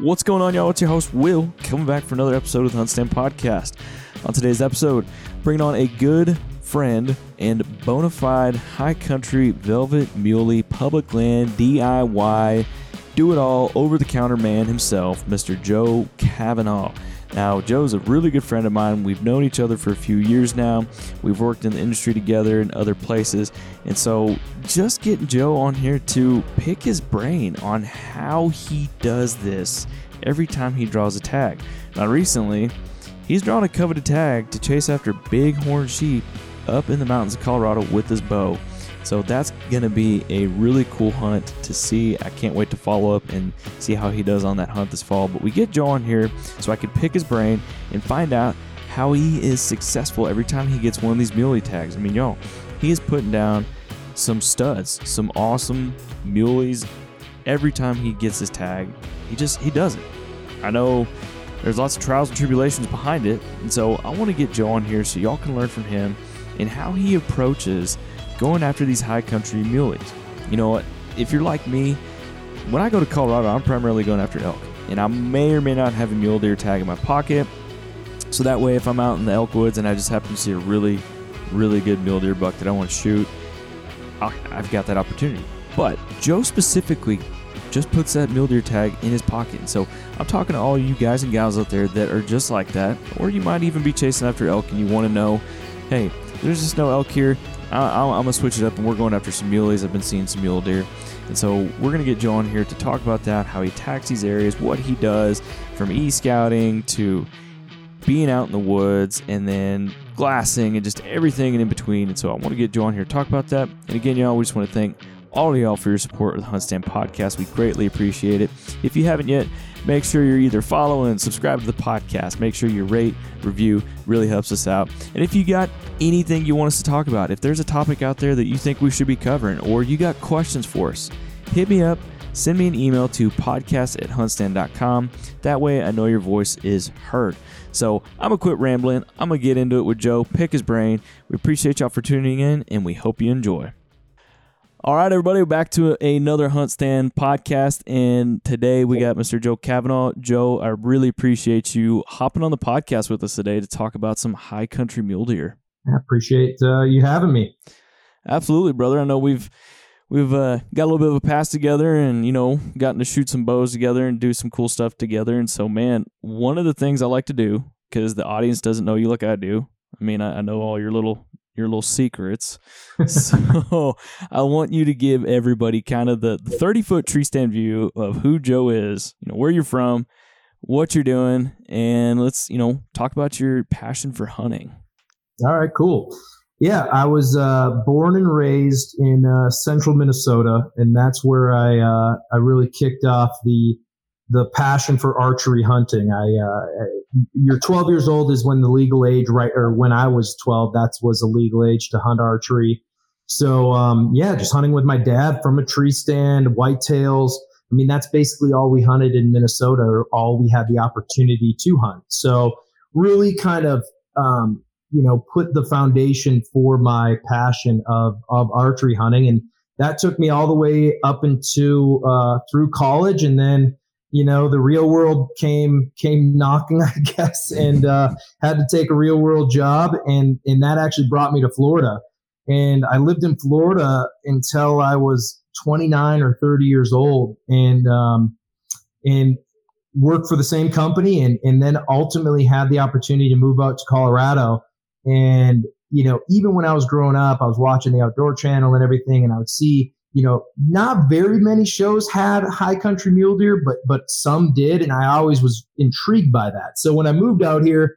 What's going on, y'all? It's your host, Will, coming back for another episode of the HuntStand Podcast. On today's episode, bringing on a good friend and bona fide high country velvet muley public land DIY do-it-all over-the-counter man himself, Mr. Joe Kavanaugh. Now, Joe's a really good friend of mine. We've known each other for a few years now. We've worked in the industry together in other places. And so just getting Joe on here to pick his brain on how he does this every time he draws a tag. Now, recently, he's drawn a coveted tag to chase after bighorn sheep up in the mountains of Colorado with his bow. So that's going to be a really cool hunt to see. I can't wait to follow up and see how he does on that hunt this fall. But we get Joe on here so I can pick his brain and find out how he is successful every time he gets one of these muley tags. I mean, y'all, he is putting down some studs, some awesome muleys. Every time he gets his tag, he does it. I know there's lots of trials and tribulations behind it. And so I want to get Joe on here so y'all can learn from him and how he approaches going after these high country muleys. You know what? If you're like me, when I go to Colorado, I'm primarily going after elk, and I may or may not have a mule deer tag in my pocket. So that way, if I'm out in the elk woods and I just happen to see a really, really good mule deer buck that I want to shoot, I've got that opportunity. But Joe specifically just puts that mule deer tag in his pocket. And so I'm talking to all you guys and gals out there that are just like that, or you might even be chasing after elk and you want to know, hey, there's just no elk here. I'm going to switch it up, and we're going after some muleys. I've been seeing some mule deer. And so we're going to get Joe on here to talk about that, how he attacks these areas, what he does from e-scouting to being out in the woods and then glassing and just everything in between. And so I want to get Joe on here to talk about that. And again, y'all, we just want to thank all of y'all for your support of the HuntStand Podcast. We greatly appreciate it. If you haven't yet, make sure you're either following and subscribe to the podcast. Make sure you rate, review, really helps us out. And if you got anything you want us to talk about, if there's a topic out there that you think we should be covering, or you got questions for us, hit me up, send me an email to podcast@huntstand.com. That way I know your voice is heard. So I'm going to quit rambling. I'm going to get into it with Joe, pick his brain. We appreciate y'all for tuning in, and we hope you enjoy. All right, everybody, we're back to another Hunt Stand podcast, and today we got Mr. Joe Kavanaugh. Joe, I really appreciate you hopping on the podcast with us today to talk about some high country mule deer. I appreciate you having me. Absolutely, brother. I know we've got a little bit of a pass together, and you know, gotten to shoot some bows together and do some cool stuff together. And so, man, one of the things I like to do, because the audience doesn't know you like I do. I mean, I know all your little secrets. So I want you to give everybody kind of the 30-foot tree stand view of who Joe is, you know, where you're from, what you're doing, and let's, you know, talk about your passion for hunting. All right, cool. Yeah, I was born and raised in central Minnesota, and that's where I really kicked off the passion for archery hunting. You're 12 years old is when the legal age, right? Or when I was 12, that was a legal age to hunt archery. So, just hunting with my dad from a tree stand, whitetails. I mean, that's basically all we hunted in Minnesota, or all we had the opportunity to hunt. So really kind of, put the foundation for my passion of archery hunting. And that took me all the way up into, through college. And then you know, the real world came knocking, I guess, and had to take a real world job. And that actually brought me to Florida. And I lived in Florida until I was 29 or 30 years old, and worked for the same company, and then ultimately had the opportunity to move out to Colorado. And, you know, even when I was growing up, I was watching the Outdoor Channel and everything, and I would see, you know, not very many shows had high country mule deer, but some did. And I always was intrigued by that. So when I moved out here,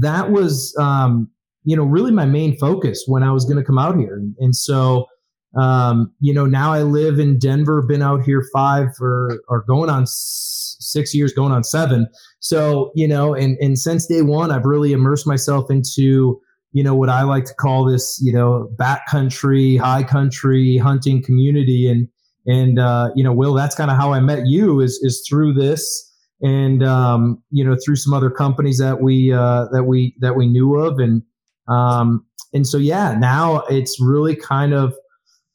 that was, you know, really my main focus when I was going to come out here. And so, you know, now I live in Denver, been out here 5 or going on 6 years, going on 7. So, you know, and since day one, I've really immersed myself into, you know, what I like to call this, you know, backcountry, high country hunting community. And you know, Will, that's kind of how I met you is through this. And, you know, through some other companies that we knew of. And so, yeah, now it's really kind of,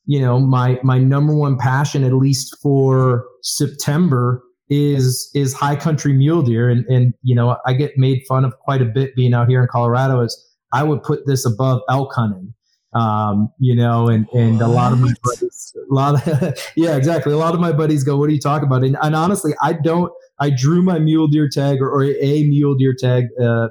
you know, my number one passion, at least for September, is high country mule deer. And, you know, I get made fun of quite a bit being out here in Colorado, is I would put this above elk hunting, you know, and a lot of my buddies, yeah, exactly. A lot of my buddies go, what are you talking about? And honestly, I drew my mule deer tag or a mule deer tag,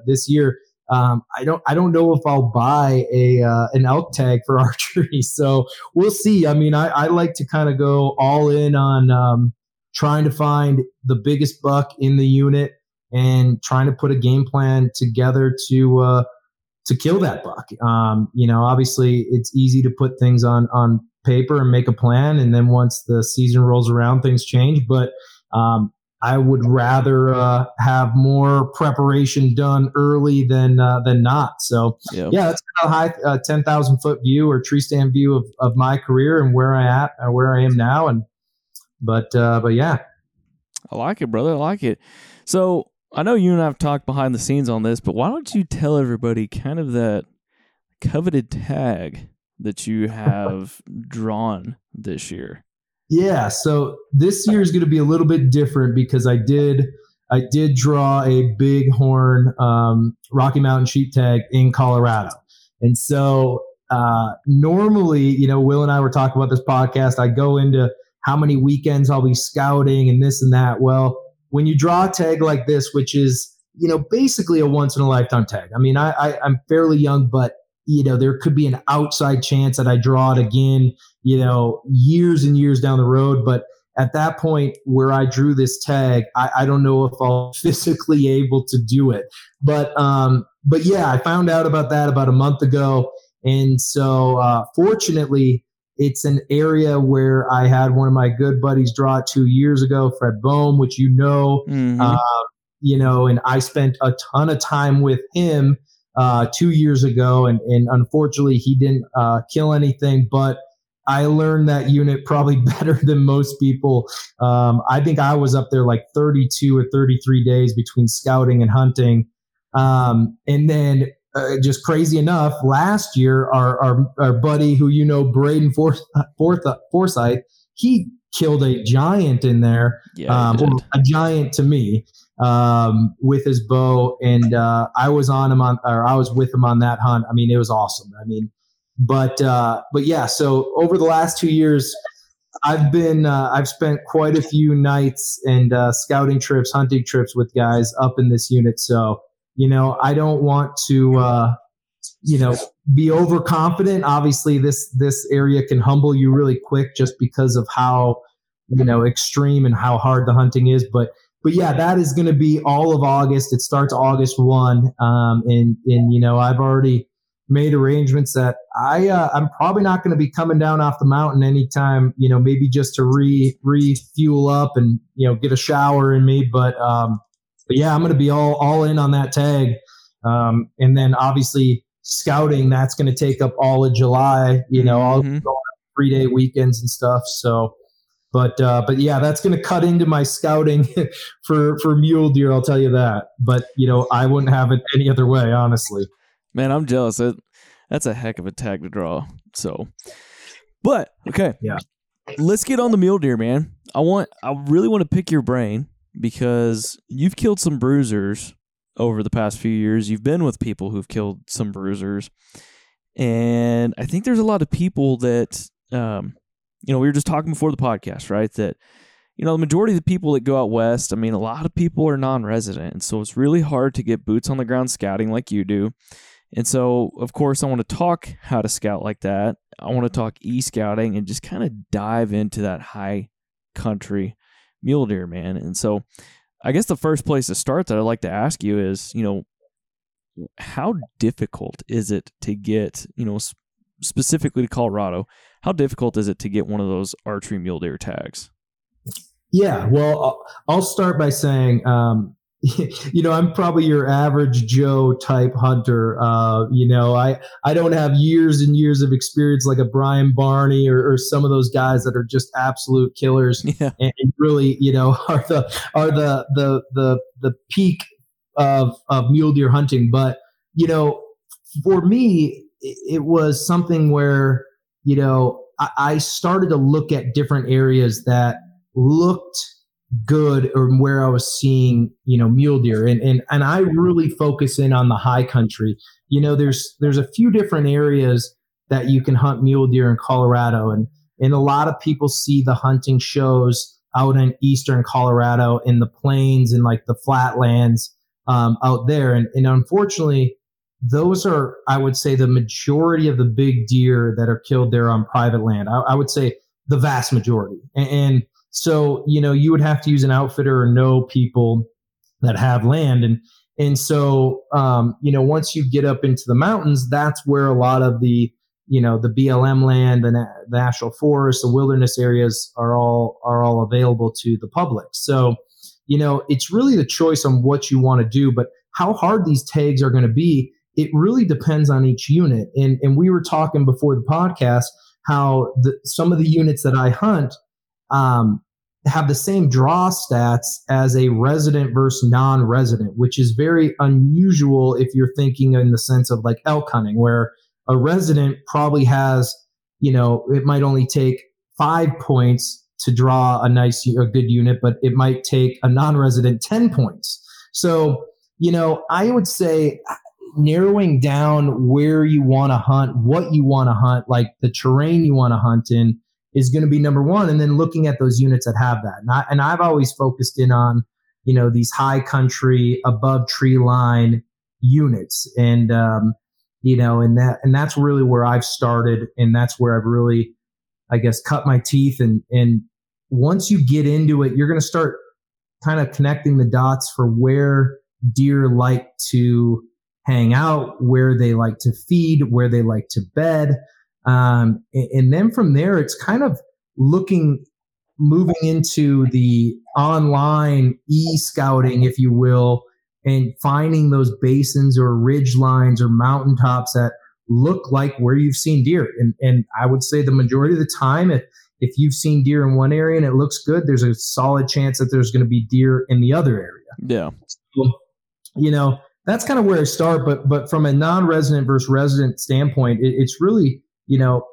this year. I don't know if I'll buy an elk tag for archery. So we'll see. I mean, I like to kind of go all in on, trying to find the biggest buck in the unit and trying to put a game plan together to kill that buck. You know, obviously it's easy to put things on paper and make a plan. And then once the season rolls around, things change. But, I would rather have more preparation done early than not. So yeah, that's a high 10,000-foot view or tree stand view of my career and where I am now. And but yeah, I like it, brother. I like it. So I know you and I have talked behind the scenes on this, but why don't you tell everybody kind of that coveted tag that you have drawn this year? Yeah, so this year is going to be a little bit different because I did draw a bighorn Rocky Mountain sheep tag in Colorado. And so normally, you know, Will and I were talking about this podcast, I go into how many weekends I'll be scouting and this and that. Well, when you draw a tag like this, which is, you know, basically a once in a lifetime tag. I mean, I'm fairly young, but you know, there could be an outside chance that I draw it again, you know, years and years down the road. But at that point where I drew this tag, I don't know if I'll physically able to do it. But yeah, I found out about that about a month ago. And so fortunately, it's an area where I had one of my good buddies draw it 2 years ago, Fred Bohm, which you know, you know, and I spent a ton of time with him 2 years ago. And unfortunately he didn't kill anything, but I learned that unit probably better than most people. I think I was up there like 32 or 33 days between scouting and hunting. And then just crazy enough, last year, our buddy who, you know, Braden Forsythe, he killed a giant in there, a giant to me, with his bow. And, I was with him on that hunt. I mean, it was awesome. I mean, but yeah, so over the last 2 years, I've spent quite a few nights and, scouting trips, hunting trips with guys up in this unit. So, you know, I don't want to, you know, be overconfident. Obviously this area can humble you really quick just because of how, you know, extreme and how hard the hunting is. But yeah, that is going to be all of August. It starts August 1. And you know, I've already made arrangements that I'm probably not going to be coming down off the mountain anytime, you know, maybe just to refuel up and, you know, get a shower in me. But yeah, I'm going to be all in on that tag. And then obviously scouting, that's going to take up all of July, you know, all 3-day weekends and stuff. So, but yeah, that's going to cut into my scouting for mule deer. I'll tell you that, but you know, I wouldn't have it any other way, honestly. Man, I'm jealous. That's a heck of a tag to draw. So, but okay. Yeah. Let's get on the mule deer, man. I really want to pick your brain because you've killed some bruisers over the past few years. You've been with people who've killed some bruisers. And I think there's a lot of people that, we were just talking before the podcast, right? That, the majority of the people that go out west, a lot of people are non-resident. And so it's really hard to get boots on the ground scouting like you do. And so, of course, I want to talk how to scout like that. I want to talk e-scouting and just kind of dive into that high country mule deer, man. And so I guess the first place to start that I'd like to ask you is, how difficult is it to get, specifically to Colorado, how difficult is it to get one of those archery mule deer tags? Yeah, well, I'll start by saying, I'm probably your average Joe type hunter. I don't have years and years of experience like a Brian Barney or some of those guys that are just absolute killers. Yeah. And really, are the peak of mule deer hunting. But, for me, it was something where, I started to look at different areas that looked good or where I was seeing, mule deer. And I really focus in on the high country. There's a few different areas that you can hunt mule deer in Colorado. And a lot of people see the hunting shows out in eastern Colorado in the plains and like the flatlands out there. And unfortunately, those are, I would say, the majority of the big deer that are killed there on private land. I would say the vast majority. So, you would have to use an outfitter or know people that have land. And so, once you get up into the mountains, that's where a lot of the, the BLM land, the national forest, the wilderness areas are all available to the public. So, it's really the choice on what you want to do, but how hard these tags are going to be, it really depends on each unit. And we were talking before the podcast, how some of the units that I hunt, have the same draw stats as a resident versus non-resident, which is very unusual if you're thinking in the sense of like elk hunting, where a resident probably has, it might only take 5 points to draw a good unit, but it might take a non-resident 10 points. So, I would say narrowing down where you want to hunt, what you want to hunt, like the terrain you want to hunt in, is going to be number one. And then looking at those units that have that. And I've always focused in on, these high country above tree line units. And that's really where I've started. And that's where I've really, I guess, cut my teeth. And once you get into it, you're going to start kind of connecting the dots for where deer like to hang out, where they like to feed, where they like to bed. And then from there, it's kind of moving into the online e-scouting, if you will, and finding those basins or ridge lines or mountaintops that look like where you've seen deer. And I would say the majority of the time, if you've seen deer in one area and it looks good, there's a solid chance that there's going to be deer in the other area. Yeah. So, that's kind of where I start. But from a non-resident versus resident standpoint, it's really,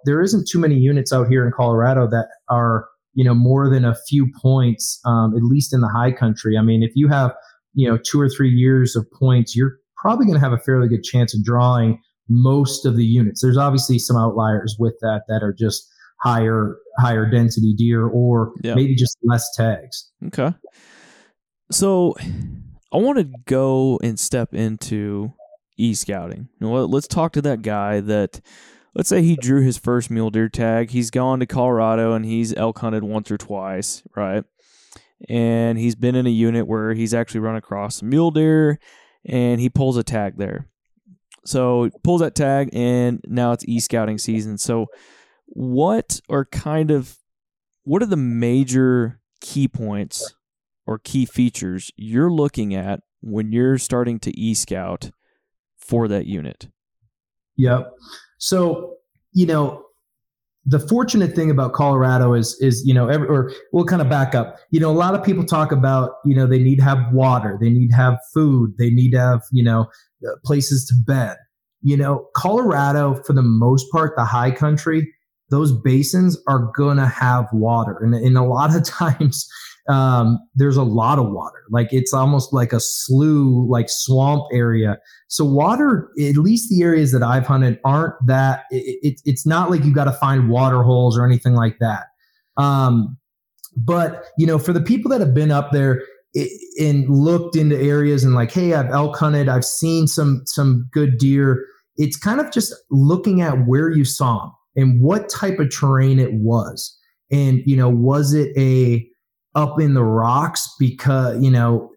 there isn't too many units out here in Colorado that are, more than a few points, at least in the high country. If you have, 2 or 3 years of points, you're probably going to have a fairly good chance of drawing most of the units. There's obviously some outliers with that are just higher density deer or maybe just less tags. Okay. So I want to go and step into e-scouting. Let's talk to that guy that, let's say he drew his first mule deer tag. He's gone to Colorado and he's elk hunted once or twice, right? And he's been in a unit where he's actually run across mule deer and he pulls a tag there. So he pulls that tag and now it's e-scouting season. So what are the major key points or key features you're looking at when you're starting to e-scout for that unit? Yep. So, the fortunate thing about Colorado is, we'll kind of back up. A lot of people talk about, they need to have water, they need to have food, they need to have, places to bed. Colorado, for the most part, the high country, those basins are going to have water. And a lot of times, there's a lot of water. Like it's almost like a slough, like swamp area. So water, at least the areas that I've hunted aren't that, it's not like you got to find water holes or anything like that. But you know, for the people that have been up there and looked into areas and like, hey, I've elk hunted, I've seen some good deer. It's kind of just looking at where you saw them and what type of terrain it was. And, you know, was it a up in the rocks because, you know,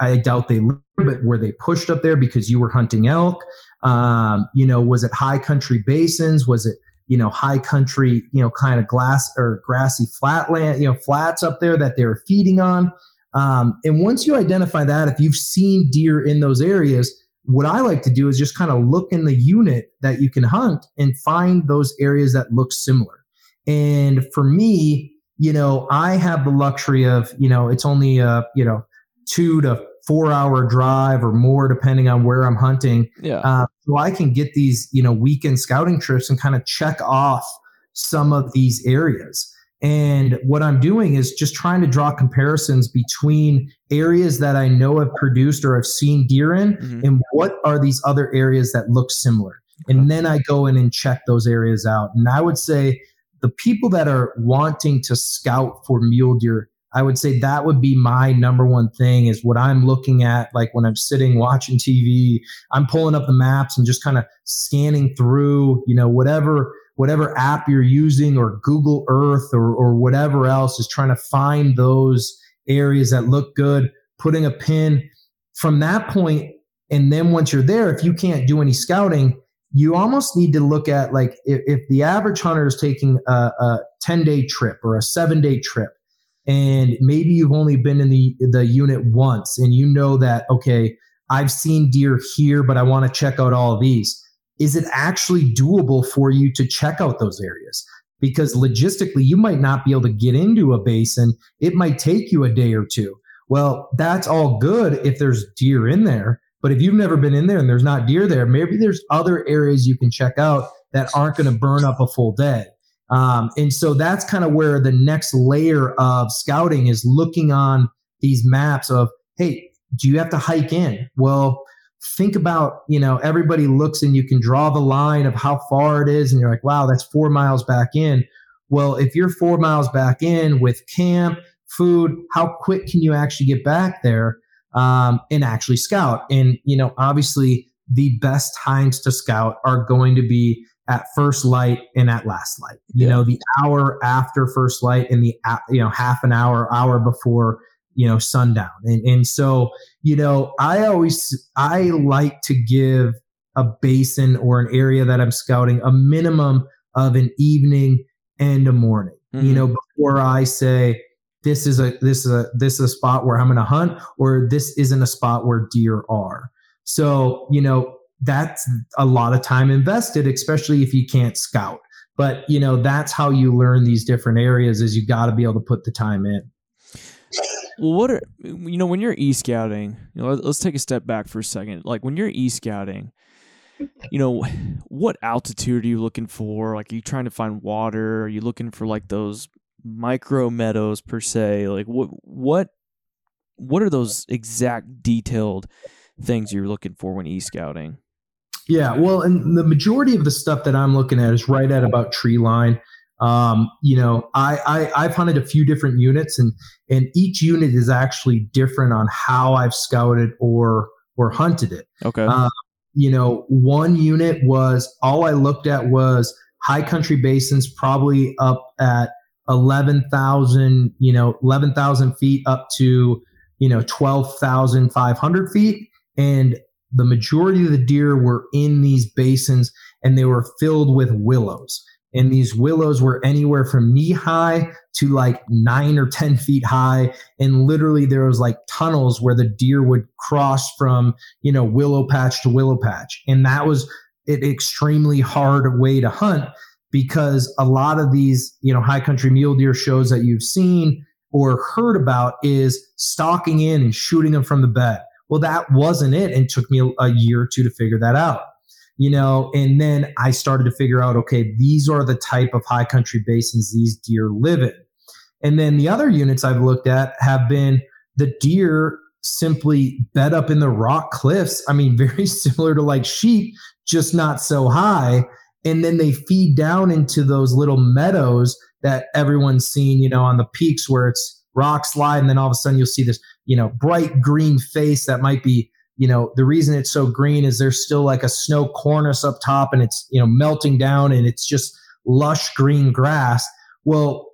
I doubt they lived, but were they pushed up there because you were hunting elk? You know, was it high country basins? Was it, you know, high country, you know, kind of glass or grassy flatland, you know, flats up there that they were feeding on? And once you identify that, if you've seen deer in those areas, what I like to do is just kind of look in the unit that you can hunt and find those areas that look similar. And for me, you know, I have the luxury of, you know, it's only a, you know, 2 to 4 hour drive or more, depending on where I'm hunting. Yeah. So I can get these, you know, weekend scouting trips and kind of check off some of these areas. And what I'm doing is just trying to draw comparisons between areas that I know have produced or I've seen deer in, mm-hmm. and what are these other areas that look similar. And then I go in and check those areas out. And I would say the people that are wanting to scout for mule deer, I would say that would be my number one thing is what I'm looking at. Like when I'm sitting watching TV, I'm pulling up the maps and just kind of scanning through, you know, whatever app you're using or Google Earth or whatever else is trying to find those areas that look good, putting a pin from that point. And then once you're there, if you can't do any scouting, you almost need to look at like if the average hunter is taking a 10-day trip or a 7-day trip, and maybe you've only been in the unit once and you know that, okay, I've seen deer here, but I want to check out all of these. Is it actually doable for you to check out those areas? Because logistically, you might not be able to get into a basin. It might take you a day or two. Well, that's all good if there's deer in there. But if you've never been in there and there's not deer there, maybe there's other areas you can check out that aren't going to burn up a full day. And so that's kind of where the next layer of scouting is looking on these maps of, hey, do you have to hike in? Well, think about, you know, everybody looks and you can draw the line of how far it is. And you're like, wow, that's 4 miles back in. Well, if you're 4 miles back in with camp, food, how quick can you actually get back there and actually scout? And, you know, obviously the best times to scout are going to be at first light and at last light, you know, the hour after first light and the, you know, half an hour, hour before, you know, sundown. And so, you know, I like to give a basin or an area that I'm scouting a minimum of an evening and a morning, mm-hmm. you know, before I say, this is a spot where I'm going to hunt, or this isn't a spot where deer are. So, you know, that's a lot of time invested, especially if you can't scout, but you know, that's how you learn these different areas is you got to be able to put the time in. Well, what are, you know, when you're e-scouting, you know, let's take a step back for a second. Like when you're e-scouting, you know, what altitude are you looking for? Like, are you trying to find water? Are you looking for like those micro meadows per se? Like what are those exact detailed things you're looking for when e-scouting? Yeah. Well, and the majority of the stuff that I'm looking at is right at about tree line. You know, I've hunted a few different units and each unit is actually different on how I've scouted or hunted it. Okay. You know, one unit was, all I looked at was high country basins, probably up at 11,000, you know, 11,000 feet up to, you know, 12,500 feet. And the majority of the deer were in these basins and they were filled with willows. And these willows were anywhere from knee high to like 9 or 10 feet high. And literally there was like tunnels where the deer would cross from, you know, willow patch to willow patch. And that was an extremely hard way to hunt because a lot of these, you know, high country mule deer shows that you've seen or heard about is stalking in and shooting them from the bed. Well, that wasn't it. And it took me a year or two to figure that out. You know, and then I started to figure out, okay, these are the type of high country basins these deer live in. And then the other units I've looked at have been the deer simply bed up in the rock cliffs. I mean, very similar to like sheep, just not so high. And then they feed down into those little meadows that everyone's seen, you know, on the peaks where it's rock slide. And then all of a sudden you'll see this, you know, bright green face that might be, you know, the reason it's so green is there's still like a snow cornice up top and it's, you know, melting down and it's just lush green grass. Well,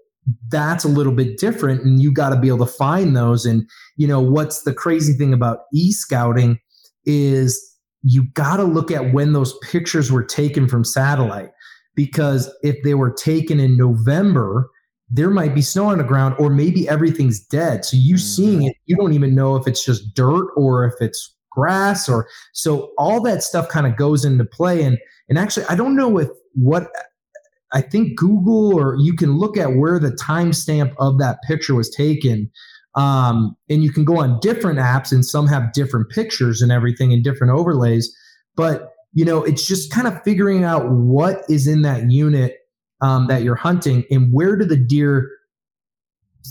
that's a little bit different and you got to be able to find those. And, you know, what's the crazy thing about e-scouting is you got to look at when those pictures were taken from satellite, because if they were taken in November, there might be snow on the ground or maybe everything's dead. So you seeing it, you don't even know if it's just dirt or if it's grass or so all that stuff kind of goes into play. And actually, I don't know if what I think Google or you can look at where the timestamp of that picture was taken. And you can go on different apps and some have different pictures and everything and different overlays. But, you know, it's just kind of figuring out what is in that unit that you're hunting and where do the deer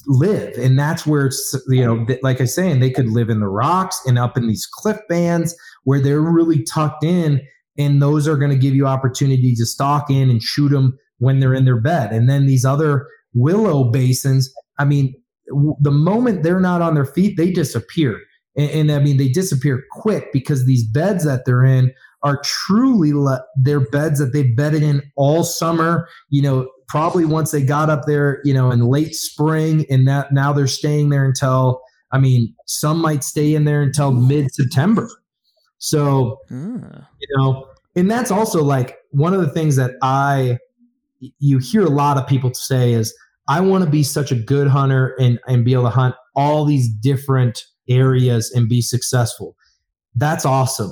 live. And that's where it's, you know, like I was saying, they could live in the rocks and up in these cliff bands where they're really tucked in. And those are going to give you opportunity to stalk in and shoot them when they're in their bed. And then these other willow basins, I mean, the moment they're not on their feet, they disappear. And I mean, they disappear quick because these beds that they're in are truly their beds that they've bedded in all summer. You know, probably once they got up there, you know, in late spring and that now they're staying there until, I mean, some might stay in there until mid-September. So, you know, and that's also like one of the things that you hear a lot of people say is, I want to be such a good hunter and be able to hunt all these different areas and be successful. That's awesome.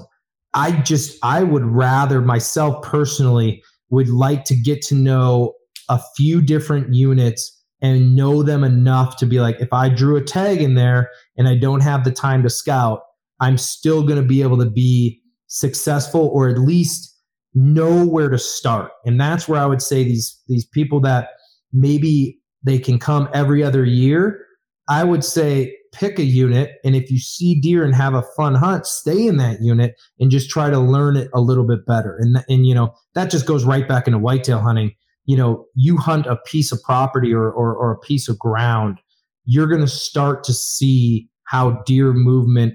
I would rather myself personally would like to get to know a few different units and know them enough to be like, if I drew a tag in there and I don't have the time to scout, I'm still going to be able to be successful or at least know where to start. And that's where I would say these people that maybe they can come every other year, I would say pick a unit. And if you see deer and have a fun hunt, stay in that unit and just try to learn it a little bit better. And you know, that just goes right back into whitetail hunting. You know, you hunt a piece of property or a piece of ground, you're going to start to see how deer movement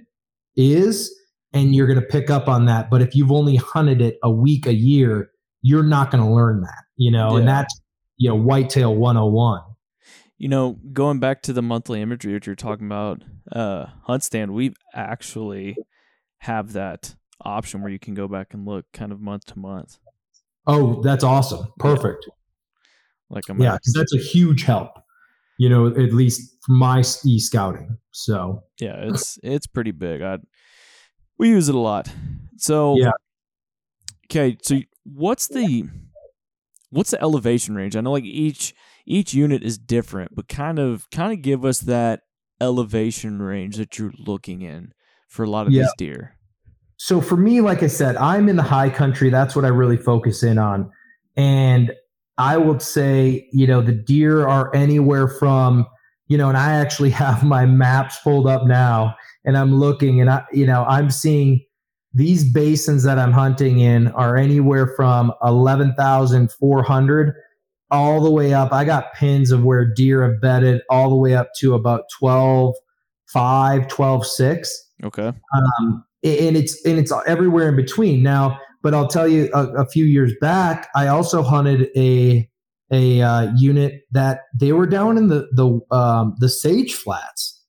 is, and you're going to pick up on that. But if you've only hunted it a week, a year, you're not going to learn that, you know, and that's, you know, whitetail 101. You know, going back to the monthly imagery that you're talking about, HuntStand, we actually have that option where you can go back and look kind of month to month. Oh, that's awesome. Perfect. Like, because that's a huge help, you know, at least for my e-scouting. So yeah, it's pretty big. We use it a lot. So yeah. Okay. So what's the elevation range? I know like each unit is different, but kind of give us that elevation range that you're looking in for a lot of these deer. So for me, like I said, I'm in the high country. That's what I really focus in on. And I would say, you know, the deer are anywhere from, you know, and I actually have my maps pulled up now and I'm looking and I'm seeing these basins that I'm hunting in are anywhere from 11,400 all the way up. I got pins of where deer have bedded all the way up to about 12.5, 12.6. Okay. And it's everywhere in between now. But I'll tell you, a few years back, I also hunted a unit that they were down in the sage flats,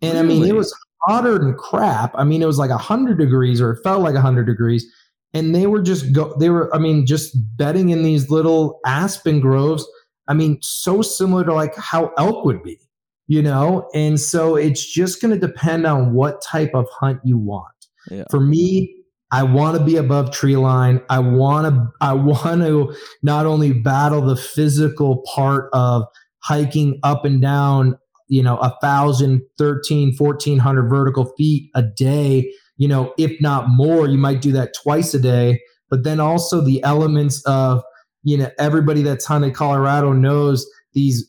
and really? I mean it was hotter than crap. I mean, it was like 100 degrees, or it felt like 100 degrees. And they were just bedding in these little aspen groves. I mean, so similar to like how elk would be, you know? And so it's just going to depend on what type of hunt you want. Yeah. For me, I want to be above tree line. I want to not only battle the physical part of hiking up and down, you know, 1,000, 1,300, 1,400 vertical feet a day, you know, if not more. You might do that twice a day. But then also the elements of, you know, everybody that's hunted Colorado knows these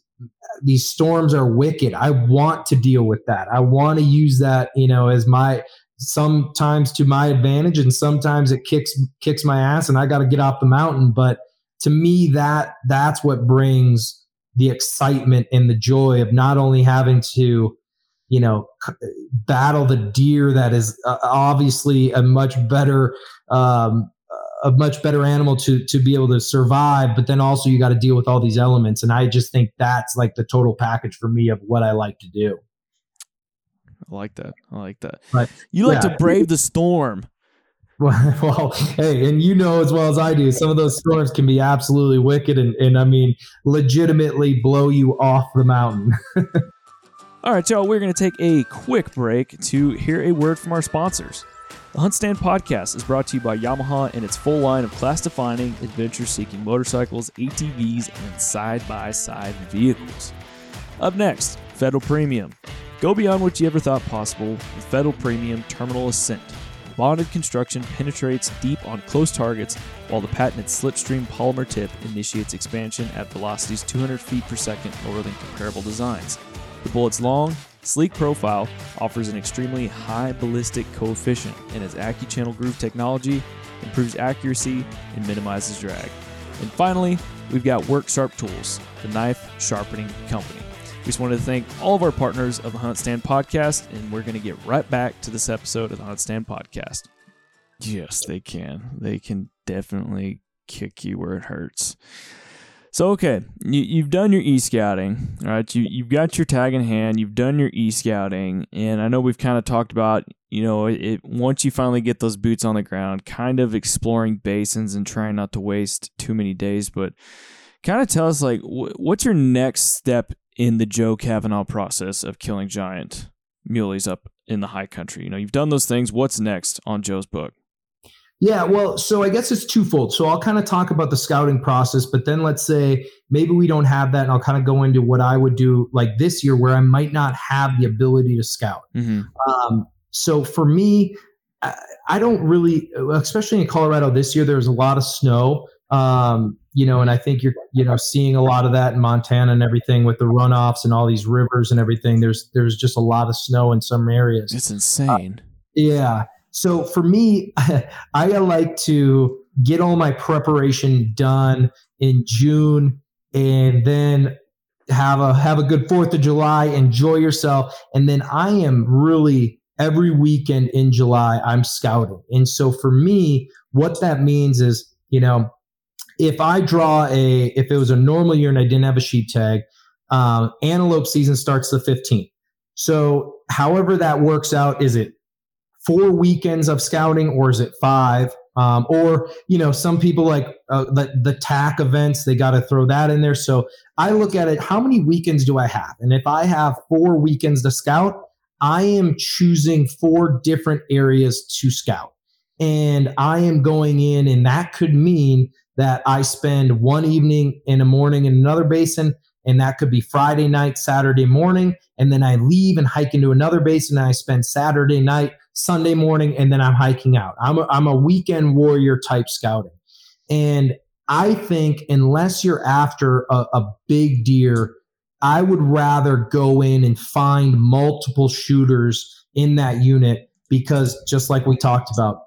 these storms are wicked. I want to deal with that. I want to use that, you know, as my, sometimes to my advantage, and sometimes it kicks my ass and I got to get off the mountain. But to me, that's what brings the excitement and the joy of not only having to, you know, battle the deer that is obviously a much better animal to be able to survive, but then also you got to deal with all these elements. And I just think that's like the total package for me of what I like to do. I like that. But, you like to brave the storm. Well, hey, and you know as well as I do, some of those storms can be absolutely wicked and I mean, legitimately blow you off the mountain. All right, y'all, we're going to take a quick break to hear a word from our sponsors. The HuntStand Podcast is brought to you by Yamaha and its full line of class-defining, adventure-seeking motorcycles, ATVs, and side-by-side vehicles. Up next, Federal Premium. Go beyond what you ever thought possible with Federal Premium Terminal Ascent. Bonded construction penetrates deep on close targets, while the patented slipstream polymer tip initiates expansion at velocities 200 feet per second lower than comparable designs. The bullet's long, sleek profile offers an extremely high ballistic coefficient, and its AccuChannel groove technology improves accuracy and minimizes drag. And finally, we've got Work Sharp Tools, the knife sharpening company. We just wanted to thank all of our partners of the HuntStand Podcast, and we're going to get right back to this episode of the HuntStand Podcast. Yes, they can. They can definitely kick you where it hurts. So, okay, you've done your e-scouting, all right? You've got your tag in hand. You've done your e-scouting, and I know we've kind of talked about, you know, it once you finally get those boots on the ground, kind of exploring basins and trying not to waste too many days. But kind of tell us, like, what's your next step in the Joe Kavanaugh process of killing giant muleys up in the high country? You know, you've done those things. What's next on Joe's book? Yeah, well, so I guess it's twofold. So I'll kind of talk about the scouting process, but then let's say maybe we don't have that, and I'll kind of go into what I would do like this year where I might not have the ability to scout. Mm-hmm. So for me, I don't really, especially in Colorado this year, there's a lot of snow, you know, and I think you're, you know, seeing a lot of that in Montana and everything with the runoffs and all these rivers and everything. There's just a lot of snow in some areas. It's insane. Yeah. So for me, I like to get all my preparation done in June and then have a good 4th of July, enjoy yourself. And then I am really every weekend in July, I'm scouting. And so for me, what that means is, you know, if it was a normal year and I didn't have a sheep tag, antelope season starts the 15th. So however that works out, is it 4 weekends of scouting, or is it 5? Or, you know, some people like the TAC events, they got to throw that in there. So I look at it, how many weekends do I have? And if I have 4 weekends to scout, I am choosing 4 different areas to scout. And I am going in, and that could mean that I spend one evening and a morning in another basin, and that could be Friday night, Saturday morning. And then I leave and hike into another basin, and I spend Saturday night, Sunday morning, and then I'm hiking out. I'm a weekend warrior type scouting. And I think unless you're after a big deer, I would rather go in and find multiple shooters in that unit, because just like we talked about,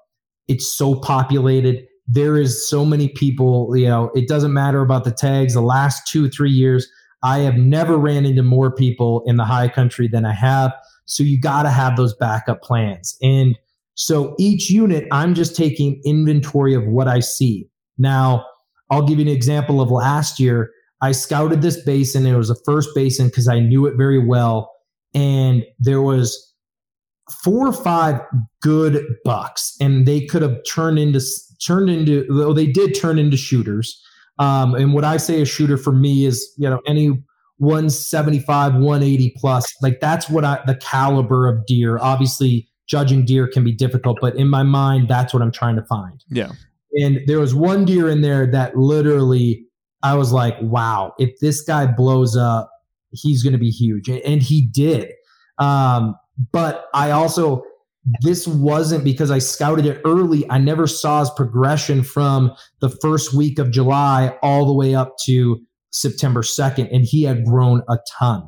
it's so populated. There is so many people, you know, it doesn't matter about the tags. The last 2-3 years, I have never ran into more people in the high country than I have. So you got to have those backup plans. And so each unit, I'm just taking inventory of what I see. Now, I'll give you an example of last year. I scouted this basin, and it was the first basin because I knew it very well. And there was 4 or 5 good bucks, and they could have turned into shooters. And what I say a shooter for me is, you know, any 175, 180 plus, like that's what the caliber of deer. Obviously judging deer can be difficult, but in my mind, that's what I'm trying to find. Yeah. And there was one deer in there that literally I was like, wow, if this guy blows up, he's going to be huge. And he did. But I also, this wasn't because I scouted it early. I never saw his progression from the first week of July all the way up to September 2nd, and he had grown a ton.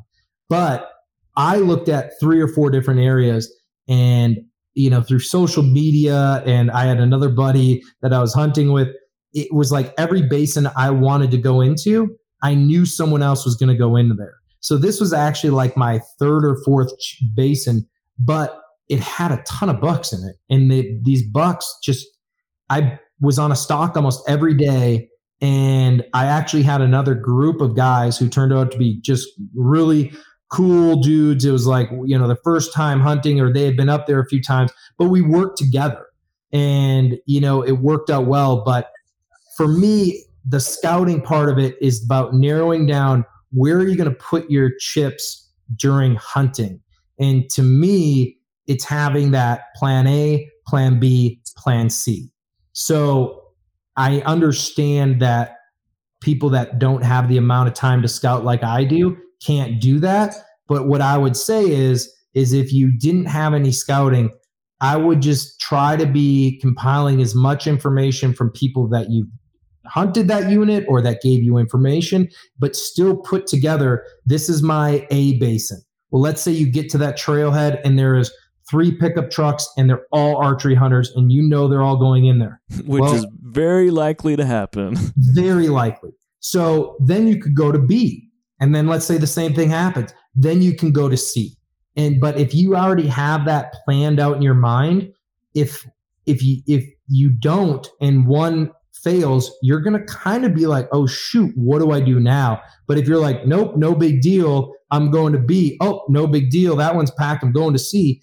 But I looked at 3 or 4 different areas, and, you know, through social media, and I had another buddy that I was hunting with, it was like every basin I wanted to go into, I knew someone else was going to go into there. So this was actually like my 3rd or 4th basin, but it had a ton of bucks in it. And these bucks just, I was on a stock almost every day. And I actually had another group of guys who turned out to be just really cool dudes. It was like, you know, the first time hunting, or they had been up there a few times, but we worked together and, you know, it worked out well. But for me, the scouting part of it is about narrowing down where are you going to put your chips during hunting. And to me, it's having that plan A, plan B, plan C. So I understand that people that don't have the amount of time to scout like I do can't do that. But what I would say is if you didn't have any scouting, I would just try to be compiling as much information from people that you've hunted that unit or that gave you information, but still put together, this is my A basin. Well, let's say you get to that trailhead and there is 3 pickup trucks and they're all archery hunters, and you know they're all going in there. Which is very likely to happen. Very likely. So then you could go to B, and then let's say the same thing happens. Then you can go to C. But if you already have that planned out in your mind, if you don't and one fails, you're going to kind of be like, oh shoot, what do I do now? But if you're like, nope, no big deal, I'm going to B. Oh, no big deal, that one's packed, I'm going to C.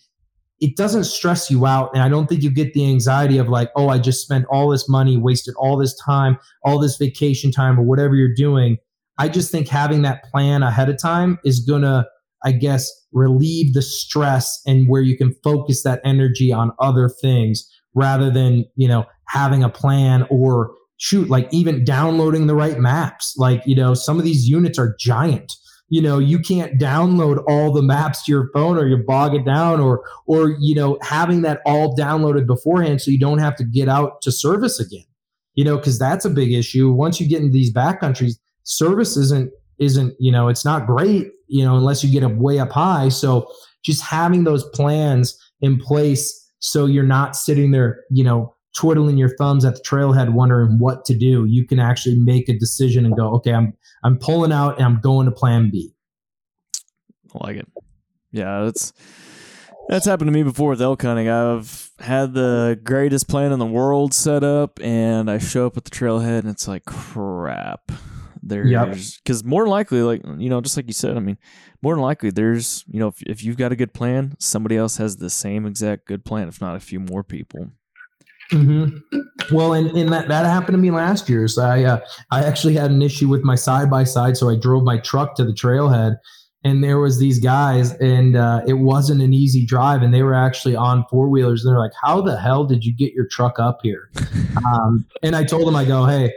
It doesn't stress you out. And I don't think you get the anxiety of like, oh, I just spent all this money, wasted all this time, all this vacation time, or whatever you're doing. I just think having that plan ahead of time is going to, I guess, relieve the stress, and where you can focus that energy on other things rather than, you know, having a plan, or shoot, like even downloading the right maps. Like, you know, some of these units are giant. You know, you can't download all the maps to your phone, or you bog it down, or, you know, having that all downloaded beforehand so you don't have to get out to service again, you know, because that's a big issue. Once you get into these back countries, service isn't, you know, it's not great, you know, unless you get up way up high. So just having those plans in place so you're not sitting there, you know, twiddling your thumbs at the trailhead wondering what to do. You can actually make a decision and go, okay, I'm pulling out and I'm going to plan B. I like it. Yeah, that's happened to me before with elk hunting. I've had the greatest plan in the world set up, and I show up at the trailhead and it's like, crap. There's, because more than likely, like, you know, just like you said, I mean, more than likely there's, you know, if you've got a good plan, somebody else has the same exact good plan, if not a few more people. Mm-hmm. Well, and that happened to me last year. So I actually had an issue with my side-by-side. So I drove my truck to the trailhead, and there was these guys, and it wasn't an easy drive, and they were actually on 4-wheelers. And they're like, how the hell did you get your truck up here? And I told them, I go, hey,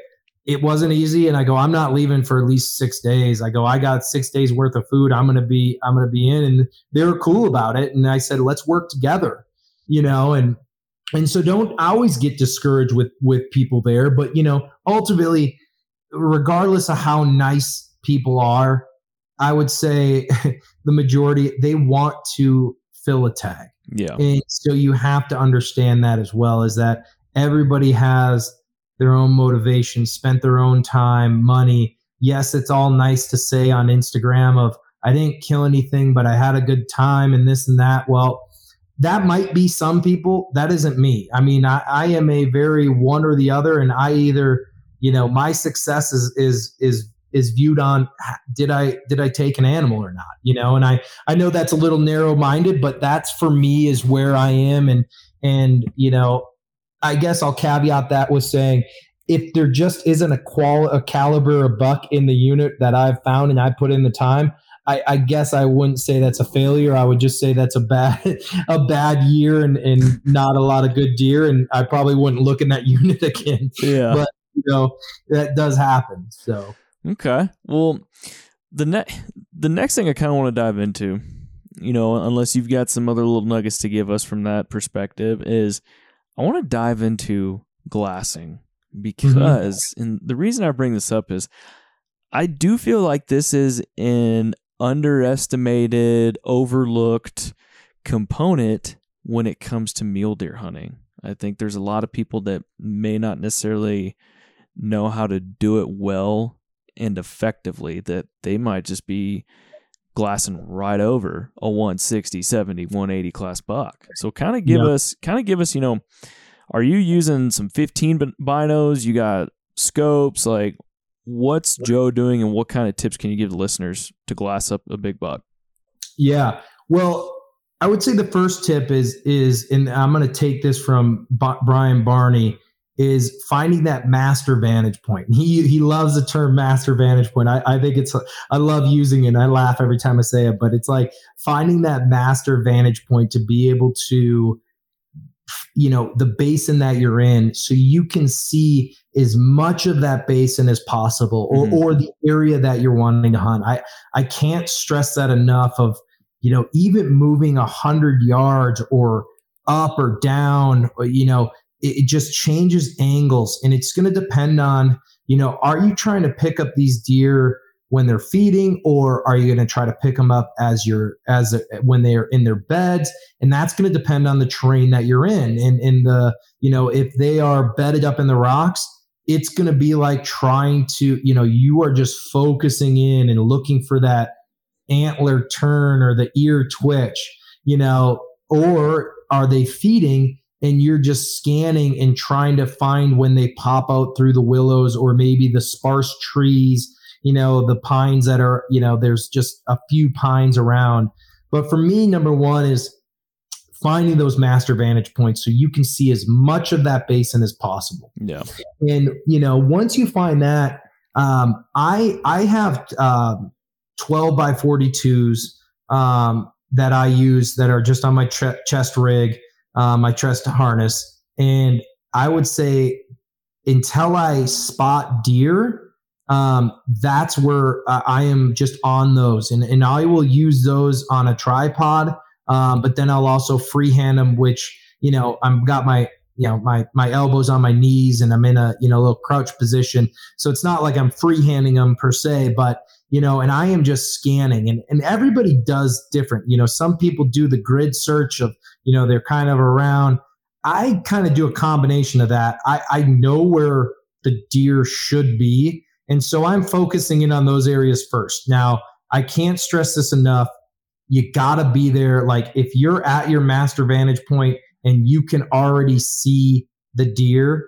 it wasn't easy. And I go, I'm not leaving for at least 6 days. I go, I got 6 days worth of food. I'm going to be in. And they were cool about it. And I said, let's work together, you know, and so don't always get discouraged with people there. But, you know, ultimately, regardless of how nice people are, I would say the majority, they want to fill a tag. Yeah. And so you have to understand that as well, is that everybody has their own motivation, spent their own time, money. Yes, it's all nice to say on Instagram of, I didn't kill anything, but I had a good time and this and that. Well, that might be some people. That isn't me. I mean, I am a very one or the other, and I either, you know, my success is viewed on did I take an animal or not, you know? And I know that's a little narrow-minded, but that's for me is where I am, and you know, I guess I'll caveat that with saying, if there just isn't a caliber of buck in the unit that I've found and I put in the time, I guess I wouldn't say that's a failure. I would just say that's a bad year and not a lot of good deer. And I probably wouldn't look in that unit again. Yeah. But, you know, that does happen. So, okay. Well, the next thing I kind of want to dive into, you know, unless you've got some other little nuggets to give us from that perspective, is I want to dive into glassing, because, and the reason I bring this up is I do feel like this is an underestimated, overlooked component when it comes to mule deer hunting. I think there's a lot of people that may not necessarily know how to do it well and effectively, that they might just be glassing right over a 160, 70, 180 class buck. So kind of give us, you know, are you using some 15 binos? You got scopes? Like, what's Joe doing, and what kind of tips can you give the listeners to glass up a big buck? Yeah. Well, I would say the first tip is, and I'm going to take this from Brian Barney, is finding that master vantage point. He loves the term master vantage point. I think it's, I love using it, and I laugh every time I say it, but it's like finding that master vantage point to be able to, you know, the basin that you're in, so you can see as much of that basin as possible, or, mm-hmm. or the area that you're wanting to hunt. I can't stress that enough of, you know, even moving 100 yards or up or down, you know, it just changes angles, and it's going to depend on, you know, are you trying to pick up these deer when they're feeding, or are you going to try to pick them up when they are in their beds? And that's going to depend on the terrain that you're in. And in the, you know, if they are bedded up in the rocks, it's going to be like trying to, you know, you are just focusing in and looking for that antler turn or the ear twitch, you know, or are they feeding? And you're just scanning and trying to find when they pop out through the willows, or maybe the sparse trees, you know, the pines that are, you know, there's just a few pines around. But for me, number one is finding those master vantage points so you can see as much of that basin as possible. Yeah. And, you know, once you find that, I have 12 by 42s that I use that are just on my chest rig. My trust harness. And I would say until I spot deer, that's where I am just on those. And I will use those on a tripod, but then I'll also freehand them, which, you know, I've got my, you know, my elbows on my knees, and I'm in a, you know, little crouch position. So it's not like I'm freehanding them per se, but, you know, and I am just scanning, and everybody does different. You know, some people do the grid search of, you know, they're kind of around. I kind of do a combination of that. I know where the deer should be, and so I'm focusing in on those areas first. Now, I can't stress this enough. You got to be there. Like, if you're at your master vantage point and you can already see the deer,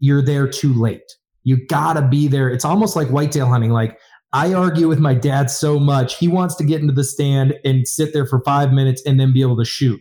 you're there too late. You got to be there. It's almost like whitetail hunting. Like, I argue with my dad so much. He wants to get into the stand and sit there for 5 minutes and then be able to shoot.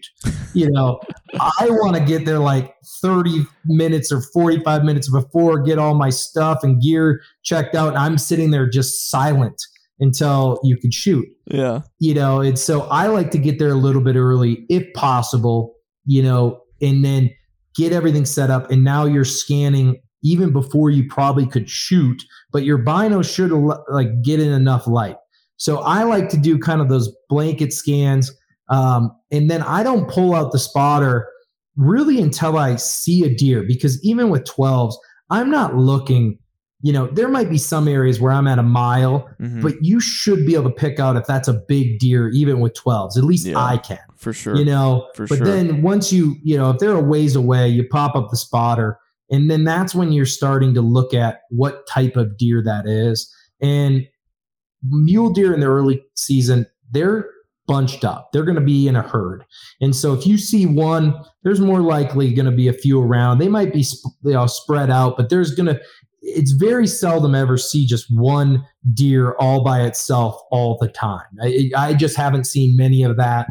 You know, I want to get there like 30 minutes or 45 minutes before, get all my stuff and gear checked out. And I'm sitting there just silent until you can shoot. Yeah. You know, and so I like to get there a little bit early if possible, you know, and then get everything set up. And now you're scanning even before you probably could shoot, but your bino should like get in enough light. So I like to do kind of those blanket scans. And then I don't pull out the spotter really until I see a deer, because even with 12s, I'm not looking, you know, there might be some areas where I'm at a mile, mm-hmm. but you should be able to pick out if that's a big deer, even with 12s, at least. Yeah, I can. For sure. You know, but then once you know, if they're a ways away, you pop up the spotter. And then that's when you're starting to look at what type of deer that is. And mule deer in the early season, they're bunched up. They're going to be in a herd. And so if you see one, there's more likely going to be a few around. They might be, you know, spread out, but it's very seldom ever see just one deer all by itself all the time. I just haven't seen many of that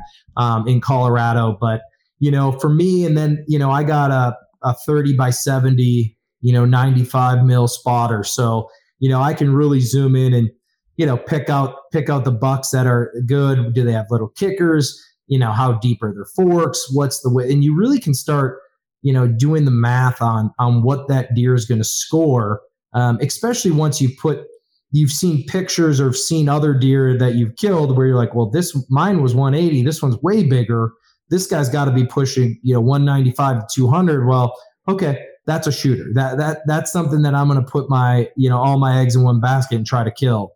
in Colorado. But, you know, for me, and then, you know, I got a 30 by 70, you know, 95 mil spotter. So, you know, I can really zoom in and, you know, pick out the bucks that are good. Do they have little kickers? You know, how deep are their forks? What's the way? And you really can start, you know, doing the math on what that deer is going to score. Especially once you've seen pictures or seen other deer that you've killed where you're like, well, mine was 180. This one's way bigger. This guy's got to be pushing, you know, 195 to 200. Well, okay, that's a shooter. That's something that I'm going to put my, all my eggs in one basket and try to kill,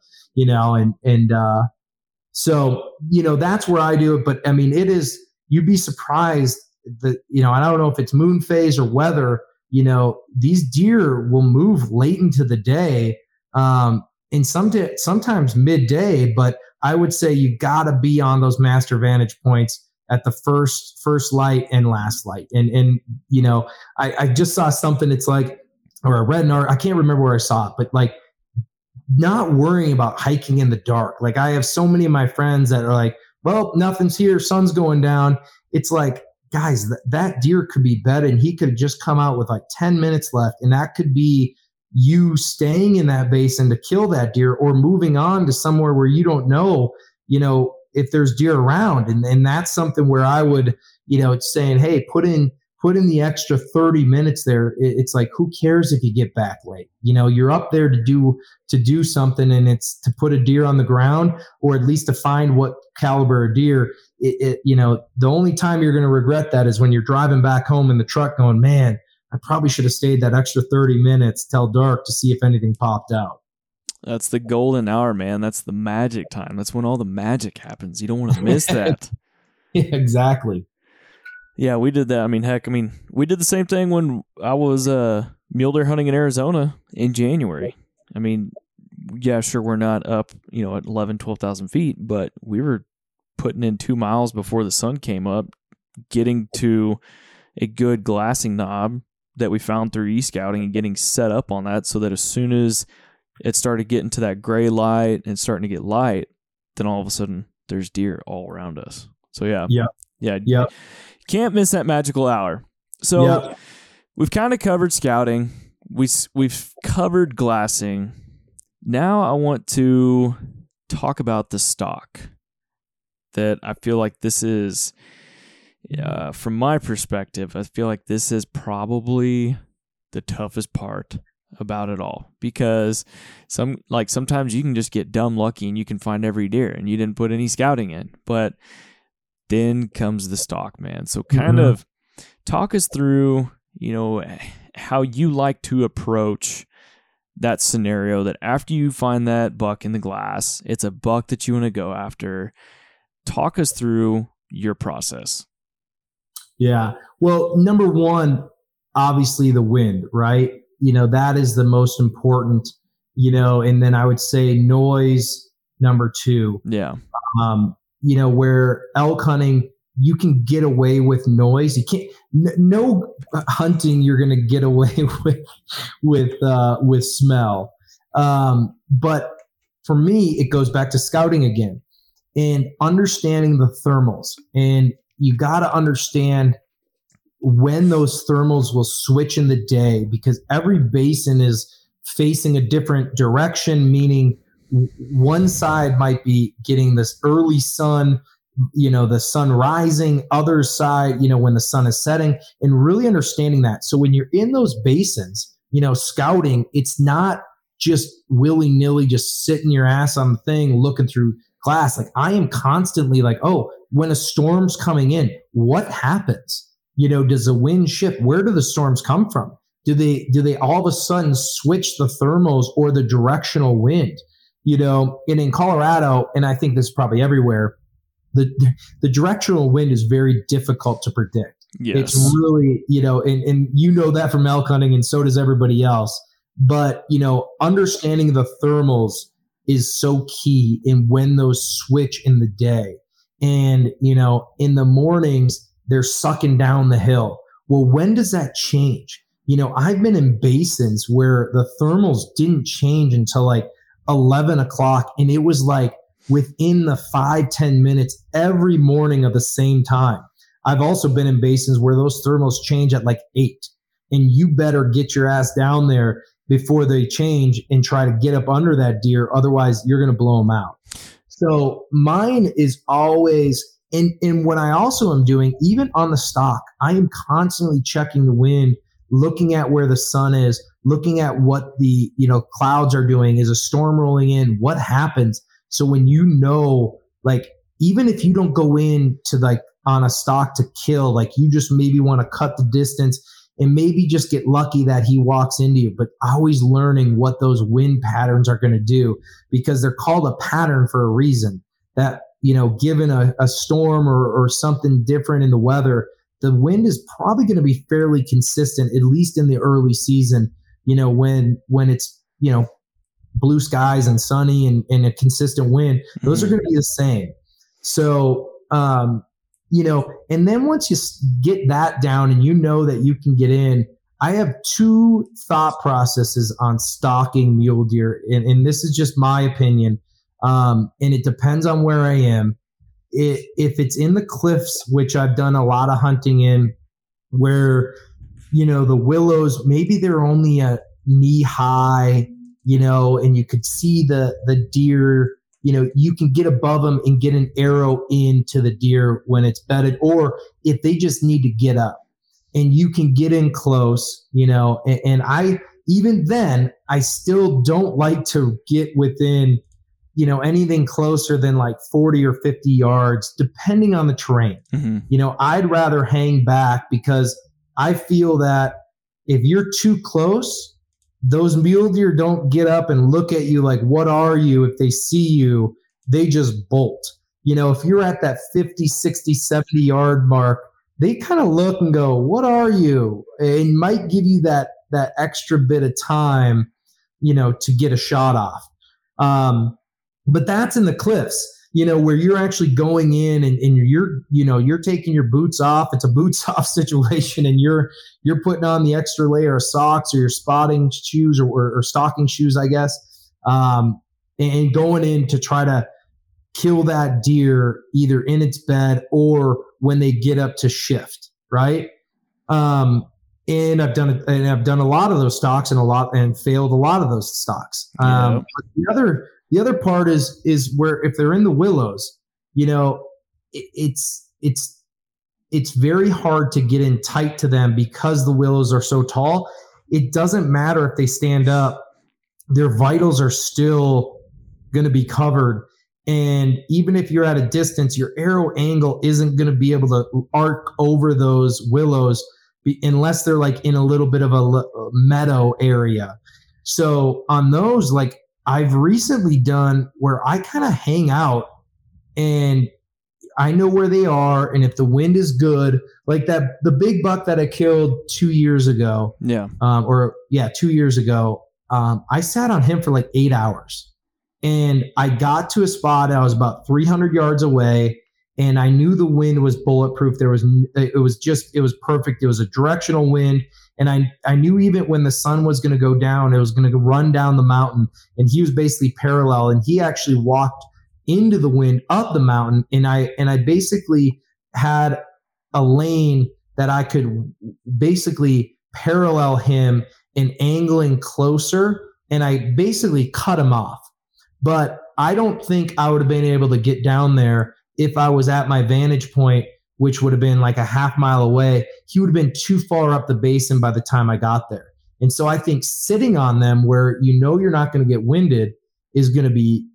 So that's where I do it. But I mean, it is, you'd be surprised that, and I don't know if it's moon phase or weather, these deer will move late into the day. And sometimes midday, but I would say you got to be on those master vantage points at the first light and last light. And I just saw something. It's like, or I read an article, I can't remember where I saw it, but like not worrying about hiking in the dark. Like I have so many of my friends that are like, well, nothing's here. Sun's going down. It's like, guys, that deer could be bedded. He could have just come out with like 10 minutes left. And that could be you staying in that basin to kill that deer or moving on to somewhere where you don't know, if there's deer around. And that's something where I would, it's saying, hey, put in the extra 30 minutes there. It's like, who cares if you get back late? You're up there to do something, and it's to put a deer on the ground, or at least to find what caliber of deer. The only time you're going to regret that is when you're driving back home in the truck going, man, I probably should have stayed that extra 30 minutes till dark to see if anything popped out. That's the golden hour, man. That's the magic time. That's when all the magic happens. You don't want to miss that. Yeah, exactly. Yeah, we did that. We did the same thing when I was mule deer hunting in Arizona in January. I mean, yeah, sure, we're not up, at 11,000, 12,000 feet, but we were putting in 2 miles before the sun came up, getting to a good glassing knob that we found through e-scouting and getting set up on that, so that as soon as it started getting to that gray light and starting to get light, then all of a sudden there's deer all around us. So yeah. Can't miss that magical hour. So We've kind of covered scouting. We've covered glassing. Now I want to talk about the stock that I feel like this is. From my perspective, I feel like this is probably the toughest part about it all, because sometimes you can just get dumb lucky and you can find every deer and you didn't put any scouting in, but then comes the stock, man. So kind of talk us through, how you like to approach that scenario, that after you find that buck in the glass, it's a buck that you want to go after. Talk us through your process. Yeah. Well, number one, obviously the wind, right? That is the most important, and then I would say noise, number two. Yeah. Where elk hunting, you can get away with noise. You can't, no hunting, you're going to get away with smell. But for me, it goes back to scouting again and understanding the thermals. And you got to understand when those thermals will switch in the day, because every basin is facing a different direction, meaning one side might be getting this early sun, the sun rising, other side, when the sun is setting, and really understanding that. So when you're in those basins, scouting, it's not just willy-nilly just sitting your ass on the thing looking through glass. Like I am constantly like, oh, when a storm's coming in, what happens? Does the wind shift? Where do the storms come from? Do they all of a sudden switch the thermals or the directional wind? And in Colorado, and I think this is probably everywhere, the directional wind is very difficult to predict. Yes. It's really, and that from elk hunting, and so does everybody else. But, understanding the thermals is so key in when those switch in the day. And, in the mornings, they're sucking down the hill. Well, when does that change? I've been in basins where the thermals didn't change until like 11 o'clock. And it was like within the 5-10 minutes every morning of the same time. I've also been in basins where those thermals change at like 8. And you better get your ass down there before they change and try to get up under that deer. Otherwise, you're going to blow them out. So mine is always, and what I also am doing, even on the stock, I am constantly checking the wind, looking at where the sun is, looking at what the, clouds are doing. Is a storm rolling in? What happens? So when like, even if you don't go in to like on a stock to kill, like you just maybe want to cut the distance and maybe just get lucky that he walks into you, but always learning what those wind patterns are going to do, because they're called a pattern for a reason. That, you know, given a storm or something different in the weather, the wind is probably going to be fairly consistent, at least in the early season, you know, when it's, you know, blue skies and sunny and a consistent wind, those are going to be the same. So, you know, and then once you get that down and you know that you can get in, I have two thought processes on stalking mule deer. And this is just my opinion. And it depends on where I am. If it's in the cliffs, which I've done a lot of hunting in, where, you know, the willows, maybe they're only a knee high, you know, and you could see the deer, you know, you can get above them and get an arrow into the deer when it's bedded, or if they just need to get up and you can get in close, you know, and I, even then, I still don't like to get within, you know, anything closer than like 40 or 50 yards, depending on the terrain. Mm-hmm. You know, I'd rather hang back because I feel that if you're too close, those mule deer don't get up and look at you like, what are you? If they see you, they just bolt. You know, if you're at that 50, 60, 70 yard mark, they kind of look and go, what are you? It might give you that extra bit of time, you know, to get a shot off. But that's in the cliffs, you know, where you're actually going in and you're, you know, you're taking your boots off. It's a boots off situation, and you're putting on the extra layer of socks or your spotting shoes or stocking shoes, I guess, and going in to try to kill that deer either in its bed or when they get up to shift, right? And I've done a lot of those stocks and failed a lot of those stocks. Yeah. But the other part is where if they're in the willows, you know, it's very hard to get in tight to them because the willows are so tall. It doesn't matter if they stand up, their vitals are still going to be covered. And even if you're at a distance, your arrow angle isn't going to be able to arc over those willows unless they're like in a little bit of a meadow area. So on those, like, I've recently done where I kind of hang out and I know where they are. And if the wind is good, like that, the big buck that I killed 2 years ago, 2 years ago, I sat on him for like 8 hours, and I got to a spot. I was about 300 yards away, and I knew the wind was bulletproof. It was perfect. It was a directional wind. And I knew even when the sun was going to go down, it was going to run down the mountain, and he was basically parallel, and he actually walked into the wind up the mountain. And I basically had a lane that I could basically parallel him and angling closer. And I basically cut him off, but I don't think I would have been able to get down there if I was at my vantage point, which would have been like a half mile away. He would have been too far up the basin by the time I got there. And so I think sitting on them where you know you're not going to get winded is going to be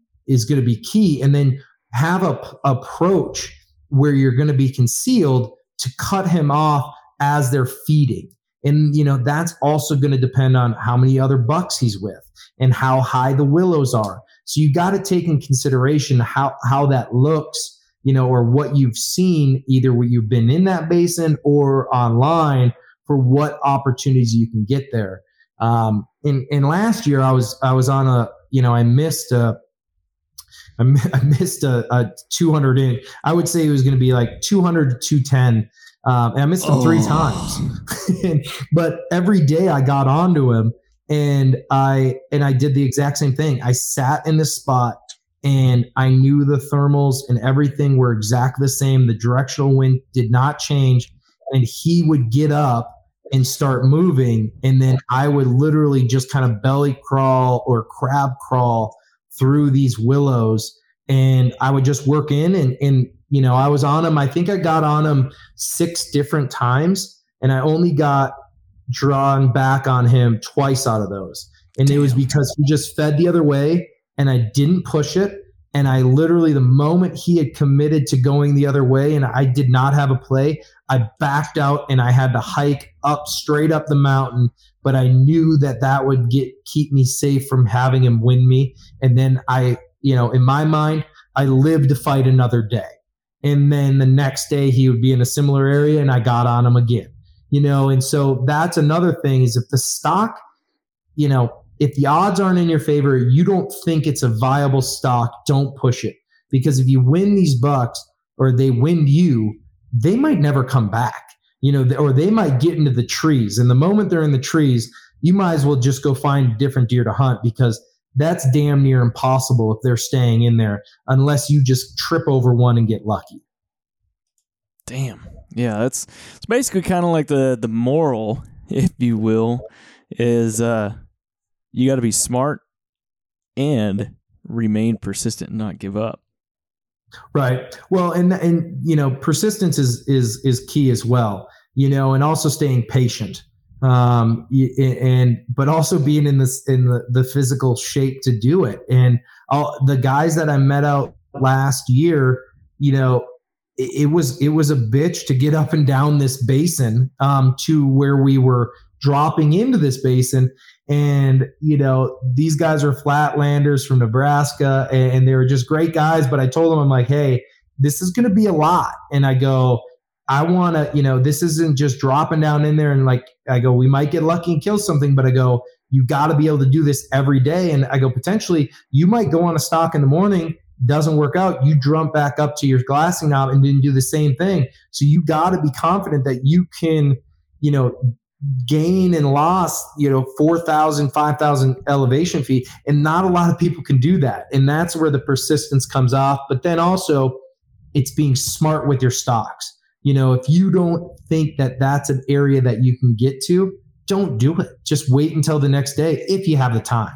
key. And then have a approach where you're going to be concealed to cut him off as they're feeding. And, you know, that's also going to depend on how many other bucks he's with and how high the willows are. So you got to take in consideration how that looks, you know, or what you've seen, either what you've been in that basin or online, for what opportunities you can get there. And last year I was on a, you know, I missed a 200 in. I would say it was going to be like 200 to 210. And I missed him 3 times, but every day I got onto him, and I did the exact same thing. I sat in this spot, and I knew the thermals and everything were exactly the same. The directional wind did not change, and he would get up and start moving. And then I would literally just kind of belly crawl or crab crawl through these willows. And I would just work in and, you know, I was on him. I think I got on him 6 different times, and I only got drawn back on him twice out of those. And it was because he just fed the other way, and I didn't push it. And I literally, the moment he had committed to going the other way and I did not have a play, I backed out and I had to hike up straight up the mountain, but I knew that that would keep me safe from having him win me. And then I, you know, in my mind, I lived to fight another day. And then the next day he would be in a similar area and I got on him again, you know? And so that's another thing is if the stock, you know, if the odds aren't in your favor, you don't think it's a viable stock, don't push it. Because if you win these bucks or they win you, they might never come back, you know, or they might get into the trees. And the moment they're in the trees, you might as well just go find a different deer to hunt because that's damn near impossible if they're staying in there unless you just trip over one and get lucky. Damn. Yeah, that's it's basically kind of like the moral, if you will, is you got to be smart and remain persistent and not give up. Right. Well, and you know, persistence is key as well, you know, and also staying patient. But also being in this, in the physical shape to do it. And all the guys that I met out last year, you know, it was a bitch to get up and down this basin, to where we were dropping into this basin. And, you know, these guys are flatlanders from Nebraska and they were just great guys. But I told them, I'm like, hey, this is going to be a lot. And I go, I want to, you know, this isn't just dropping down in there. And like, I go, we might get lucky and kill something, but I go, you got to be able to do this every day. And I go, potentially you might go on a stock in the morning, doesn't work out. You jump back up to your glassing knob and didn't do the same thing. So you got to be confident that you can, you know, gain and loss, you know, 4,000, 5,000 elevation feet. And not a lot of people can do that. And that's where the persistence comes off. But then also it's being smart with your stocks. You know, if you don't think that that's an area that you can get to, don't do it. Just wait until the next day if you have the time,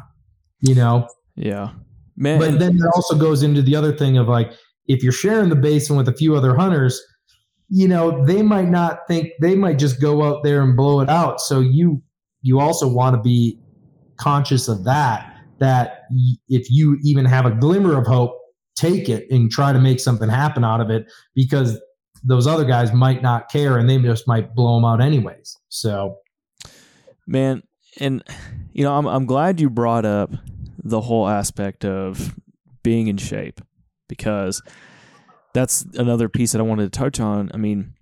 you know? Yeah, man. But then it also goes into the other thing of like, if you're sharing the basin with a few other hunters, you know, they might not think, they might just go out there and blow it out. So you also want to be conscious of that if you even have a glimmer of hope, take it and try to make something happen out of it, because those other guys might not care and they just might blow them out anyways. So, man, and you know, I'm glad you brought up the whole aspect of being in shape, because that's another piece that I wanted to touch on. I mean,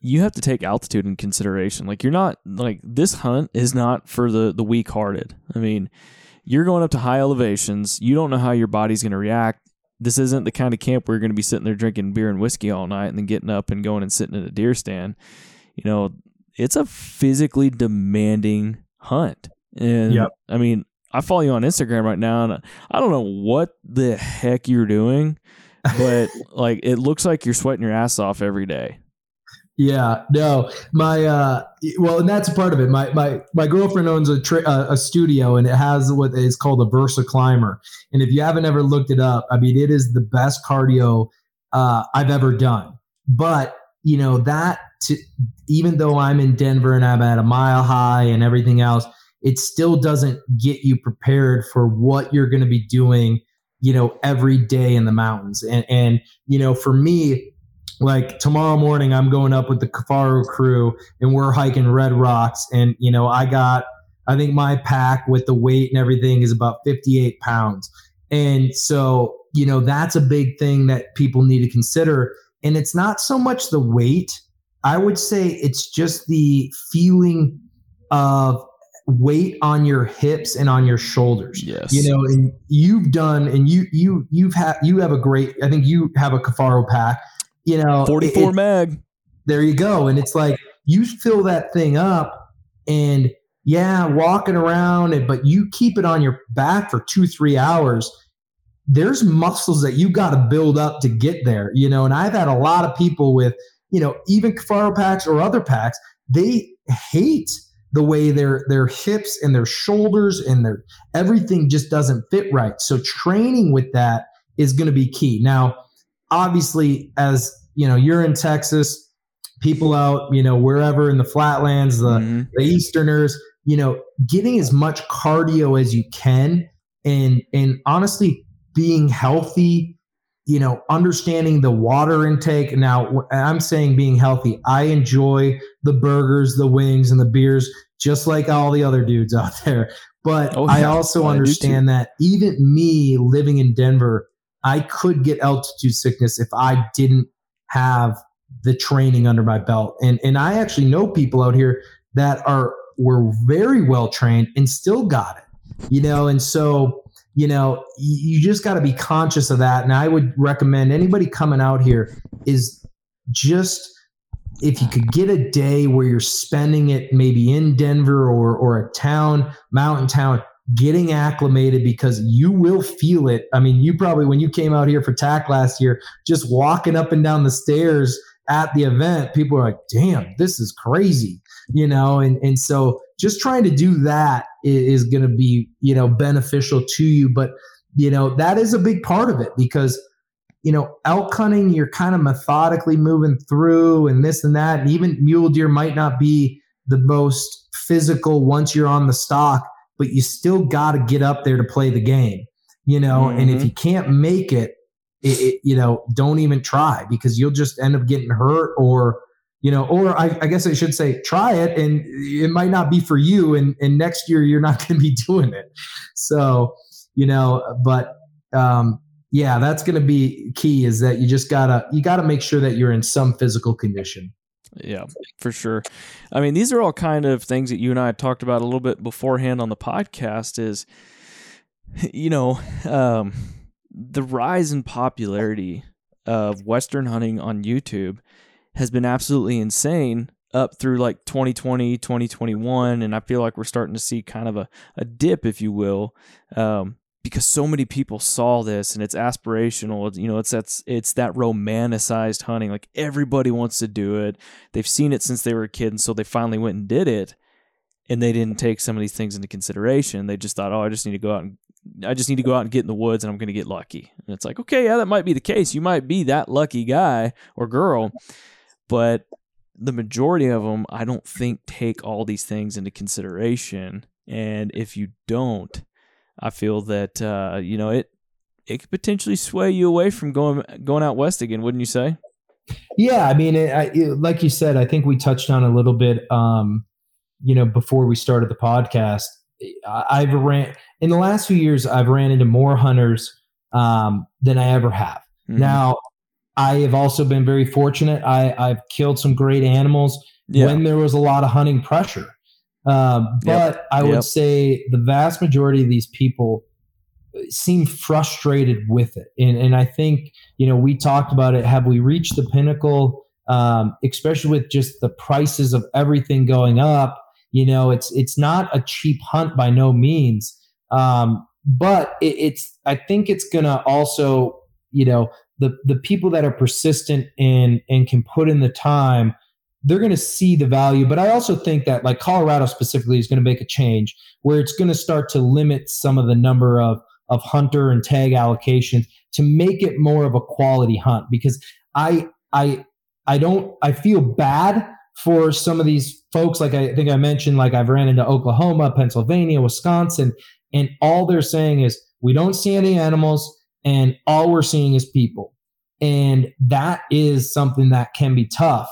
you have to take altitude in consideration. Like, you're not like, this hunt is not for the weak hearted. I mean, you're going up to high elevations. You don't know how your body's going to react. This isn't the kind of camp where you're going to be sitting there drinking beer and whiskey all night and then getting up and going and sitting in a deer stand. You know, it's a physically demanding hunt. And yep. I mean, I follow you on Instagram right now and I don't know what the heck you're doing, but like, it looks like you're sweating your ass off every day. Yeah, no, my, well, and that's a part of it. My girlfriend owns a studio and it has what is called a Versa Climber. And if you haven't ever looked it up, I mean, it is the best cardio, I've ever done. But you know, even though I'm in Denver and I'm at a mile high and everything else, it still doesn't get you prepared for what you're going to be doing, you know, every day in the mountains. And, you know, for me, like tomorrow morning, I'm going up with the Kifaru crew and we're hiking Red Rocks. And, you know, I think my pack with the weight and everything is about 58 pounds. And so, you know, that's a big thing that people need to consider. And it's not so much the weight. I would say it's just the feeling of weight on your hips and on your shoulders. Yes. You know, and you've done, and you have a great, I think you have a Kifaru pack. You know, 44 mag. There you go. And it's like, you fill that thing up and yeah, walking around it, but you keep it on your back for 2-3 hours. There's muscles that you got to build up to get there, you know? And I've had a lot of people with, you know, even Kifaru packs or other packs, they hate the way their hips and their shoulders and their everything just doesn't fit right. So training with that is going to be key. Now, obviously, as you know, you're in Texas, people out, you know, wherever in the flatlands, the Easterners, you know, getting as much cardio as you can and honestly being healthy you know, understanding the water intake. Now, I'm saying being healthy. I enjoy the burgers, the wings, and the beers, just like all the other dudes out there. But I also understand that even me living in Denver, I could get altitude sickness if I didn't have the training under my belt. And I actually know people out here that were very well trained and still got it, you know? And so, you know, you just got to be conscious of that. And I would recommend anybody coming out here is just, if you could get a day where you're spending it maybe in Denver or a town, mountain town, getting acclimated, because you will feel it. I mean, you probably, when you came out here for TAC last year, just walking up and down the stairs at the event, people are like, damn, this is crazy, you know? And so just trying to do that is going to be, you know, beneficial to you. But, you know, that is a big part of it, because, you know, elk hunting, you're kind of methodically moving through and this and that. And even mule deer might not be the most physical once you're on the stock, but you still got to get up there to play the game, you know? Mm-hmm. And if you can't make it, you know, don't even try, because you'll just end up getting hurt, or, you know, or I guess I should say, try it and it might not be for you. And next year you're not going to be doing it. So, you know, but yeah, that's going to be key, is that you just gotta make sure that you're in some physical condition. Yeah, for sure. I mean, these are all kind of things that you and I talked about a little bit beforehand on the podcast, is, you know, the rise in popularity of Western hunting on YouTube has been absolutely insane up through like 2020, 2021. And I feel like we're starting to see kind of a dip, if you will, because so many people saw this, and it's aspirational. You know, it's that romanticized hunting. Like, everybody wants to do it. They've seen it since they were a kid. And so they finally went and did it, and they didn't take some of these things into consideration. They just thought, oh, I just need to go out and get in the woods, and I'm going to get lucky. And it's like, okay, yeah, that might be the case. You might be that lucky guy or girl, but the majority of them, I don't think, take all these things into consideration. And if you don't, I feel that, you know, it could potentially sway you away from going out west again, wouldn't you say? Yeah. I mean, like you said, I think we touched on a little bit, you know, before we started the podcast. In the last few years, I've ran into more hunters than I ever have. Mm-hmm. Now, I have also been very fortunate. I've killed some great animals when there was a lot of hunting pressure. But I would say the vast majority of these people seem frustrated with it. And I think, you know, we talked about it. Have we reached the pinnacle, especially with just the prices of everything going up? You know, it's not a cheap hunt by no means. But I think it's going to also, you know, the people that are persistent and can put in the time, they're going to see the value. But I also think that, like, Colorado specifically is going to make a change where it's going to start to limit some of the number of hunter and tag allocations to make it more of a quality hunt, because I feel bad for some of these folks. Like, I think I mentioned, like, I've ran into Oklahoma, Pennsylvania, Wisconsin, and all they're saying is, we don't see any animals and all we're seeing is people. And that is something that can be tough.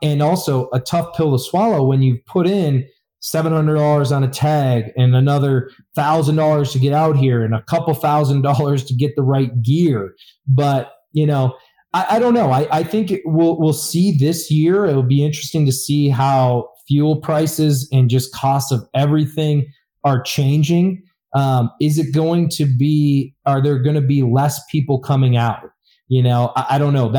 And also a tough pill to swallow when you've put in $700 on a tag and another $1,000 to get out here and a couple $1,000 to get the right gear. But, you know, I don't know. I think we'll see this year. It'll be interesting to see how fuel prices and just costs of everything are changing. Are there going to be less people coming out? You know, I don't know.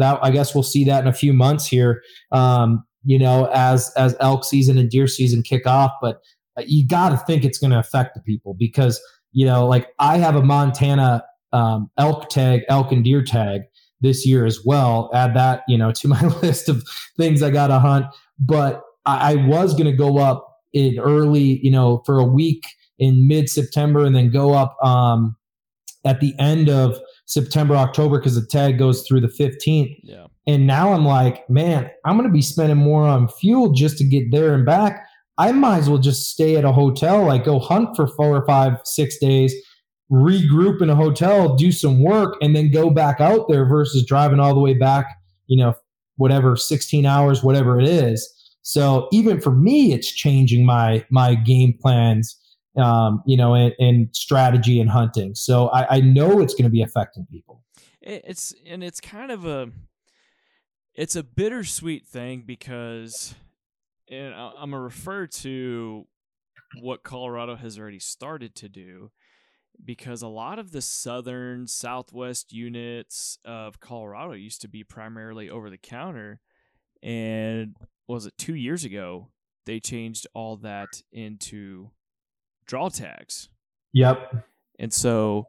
I guess we'll see that in a few months here, you know, as elk season and deer season kick off. But you got to think it's going to affect the people, because, you know, like, I have a Montana elk and deer tag this year as well. Add that, you know, to my list of things I got to hunt. But I was going to go up in early, you know, for a week in mid-September, and then go up at the end of September, October, because the tag goes through the 15th. Yeah. And now I'm like, man, I'm going to be spending more on fuel just to get there and back. I might as well just stay at a hotel, like, go hunt for 4 or 5, 6 days, regroup in a hotel, do some work, and then go back out there versus driving all the way back, you know, whatever, 16 hours, whatever it is. So even for me, it's changing my game plans, you know, and strategy and hunting. So I know it's going to be affecting people. It's kind of a bittersweet thing because, and I'm going to refer to what Colorado has already started to do, because a lot of the southern southwest units of Colorado used to be primarily over the counter. And was it 2 years ago, they changed all that into draw tags. Yep. And so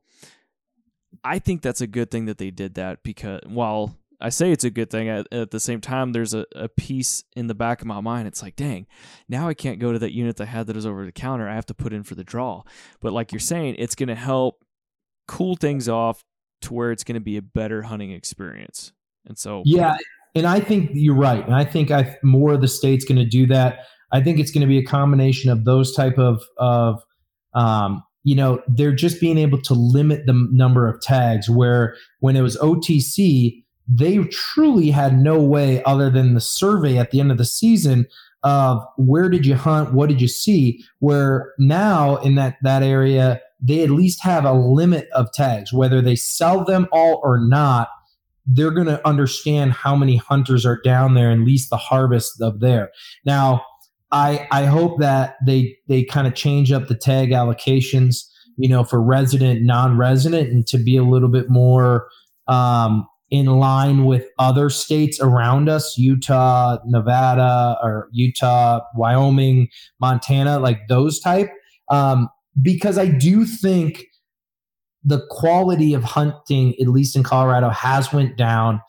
I think that's a good thing that they did that, because while I say it's a good thing, at the same time, there's a piece in the back of my mind. It's like, dang, now I can't go to that unit that I had that is over the counter. I have to put in for the draw. But like you're saying, it's going to help cool things off to where it's going to be a better hunting experience. And so, yeah. And I think you're right. And I think more of the state's going to do that. I think it's going to be a combination of those type of you know, they're just being able to limit the number of tags, where when it was OTC, they truly had no way other than the survey at the end of the season of where did you hunt? What did you see? Where now in that area, they at least have a limit of tags, whether they sell them all or not. They're going to understand how many hunters are down there and at least the harvest of there. Now, I hope that they kind of change up the tag allocations, you know, for resident, non-resident, and to be a little bit more in line with other states around us, Utah, Wyoming, Montana, like those type. Because I do think the quality of hunting, at least in Colorado, has went down.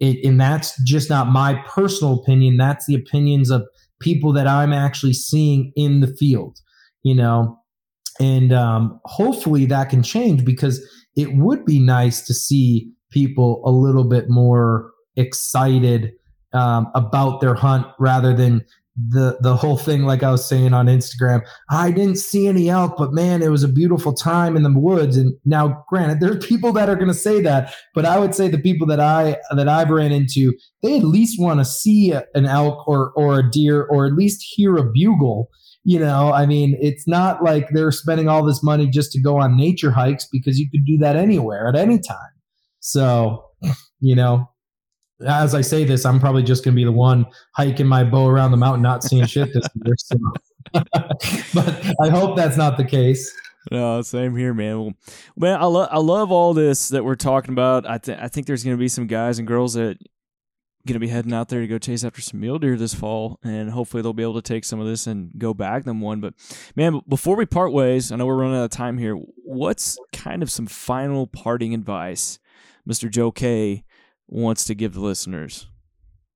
And that's just not my personal opinion. That's the opinions of people that I'm actually seeing in the field, you know, and hopefully that can change, because it would be nice to see people a little bit more excited about their hunt, rather than the whole thing. Like I was saying on Instagram, I didn't see any elk, but man, it was a beautiful time in the woods. And now granted, there are people that are going to say that, but I would say the people that I've ran into, they at least want to see an elk or a deer, or at least hear a bugle. You know, I mean, it's not like they're spending all this money just to go on nature hikes, because you could do that anywhere at any time. So, you know, as I say this, I'm probably just going to be the one hiking my bow around the mountain, not seeing shit this year. So. But I hope that's not the case. No, same here, man. Well, man, I love all this that we're talking about. I think there's going to be some guys and girls that going to be heading out there to go chase after some mule deer this fall, and hopefully they'll be able to take some of this and go bag them one. But man, before we part ways, I know we're running out of time here. What's kind of some final parting advice Mr. Joe K wants to give the listeners?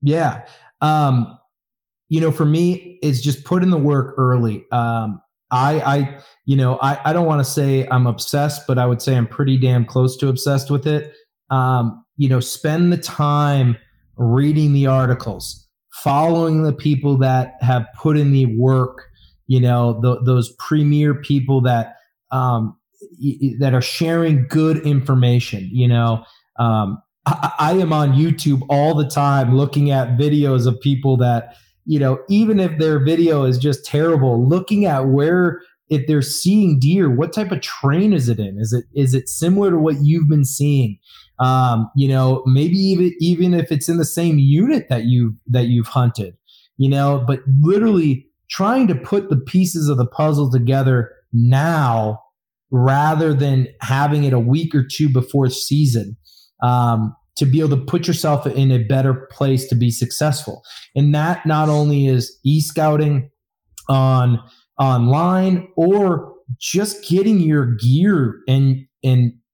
Yeah. You know, for me, it's just put in the work early. I don't want to say I'm obsessed, but I would say I'm pretty damn close to obsessed with it. You know, spend the time reading the articles, following the people that have put in the work, you know, those premier people that are sharing good information. You know, I am on YouTube all the time looking at videos of people that, you know, even if their video is just terrible, looking at where, if they're seeing deer, what type of terrain is it in? Is it similar to what you've been seeing? You know, maybe even if it's in the same unit that you've hunted, you know, but literally trying to put the pieces of the puzzle together now, rather than having it a week or two before season, to be able to put yourself in a better place to be successful. And that not only is e-scouting on online, or just getting your gear and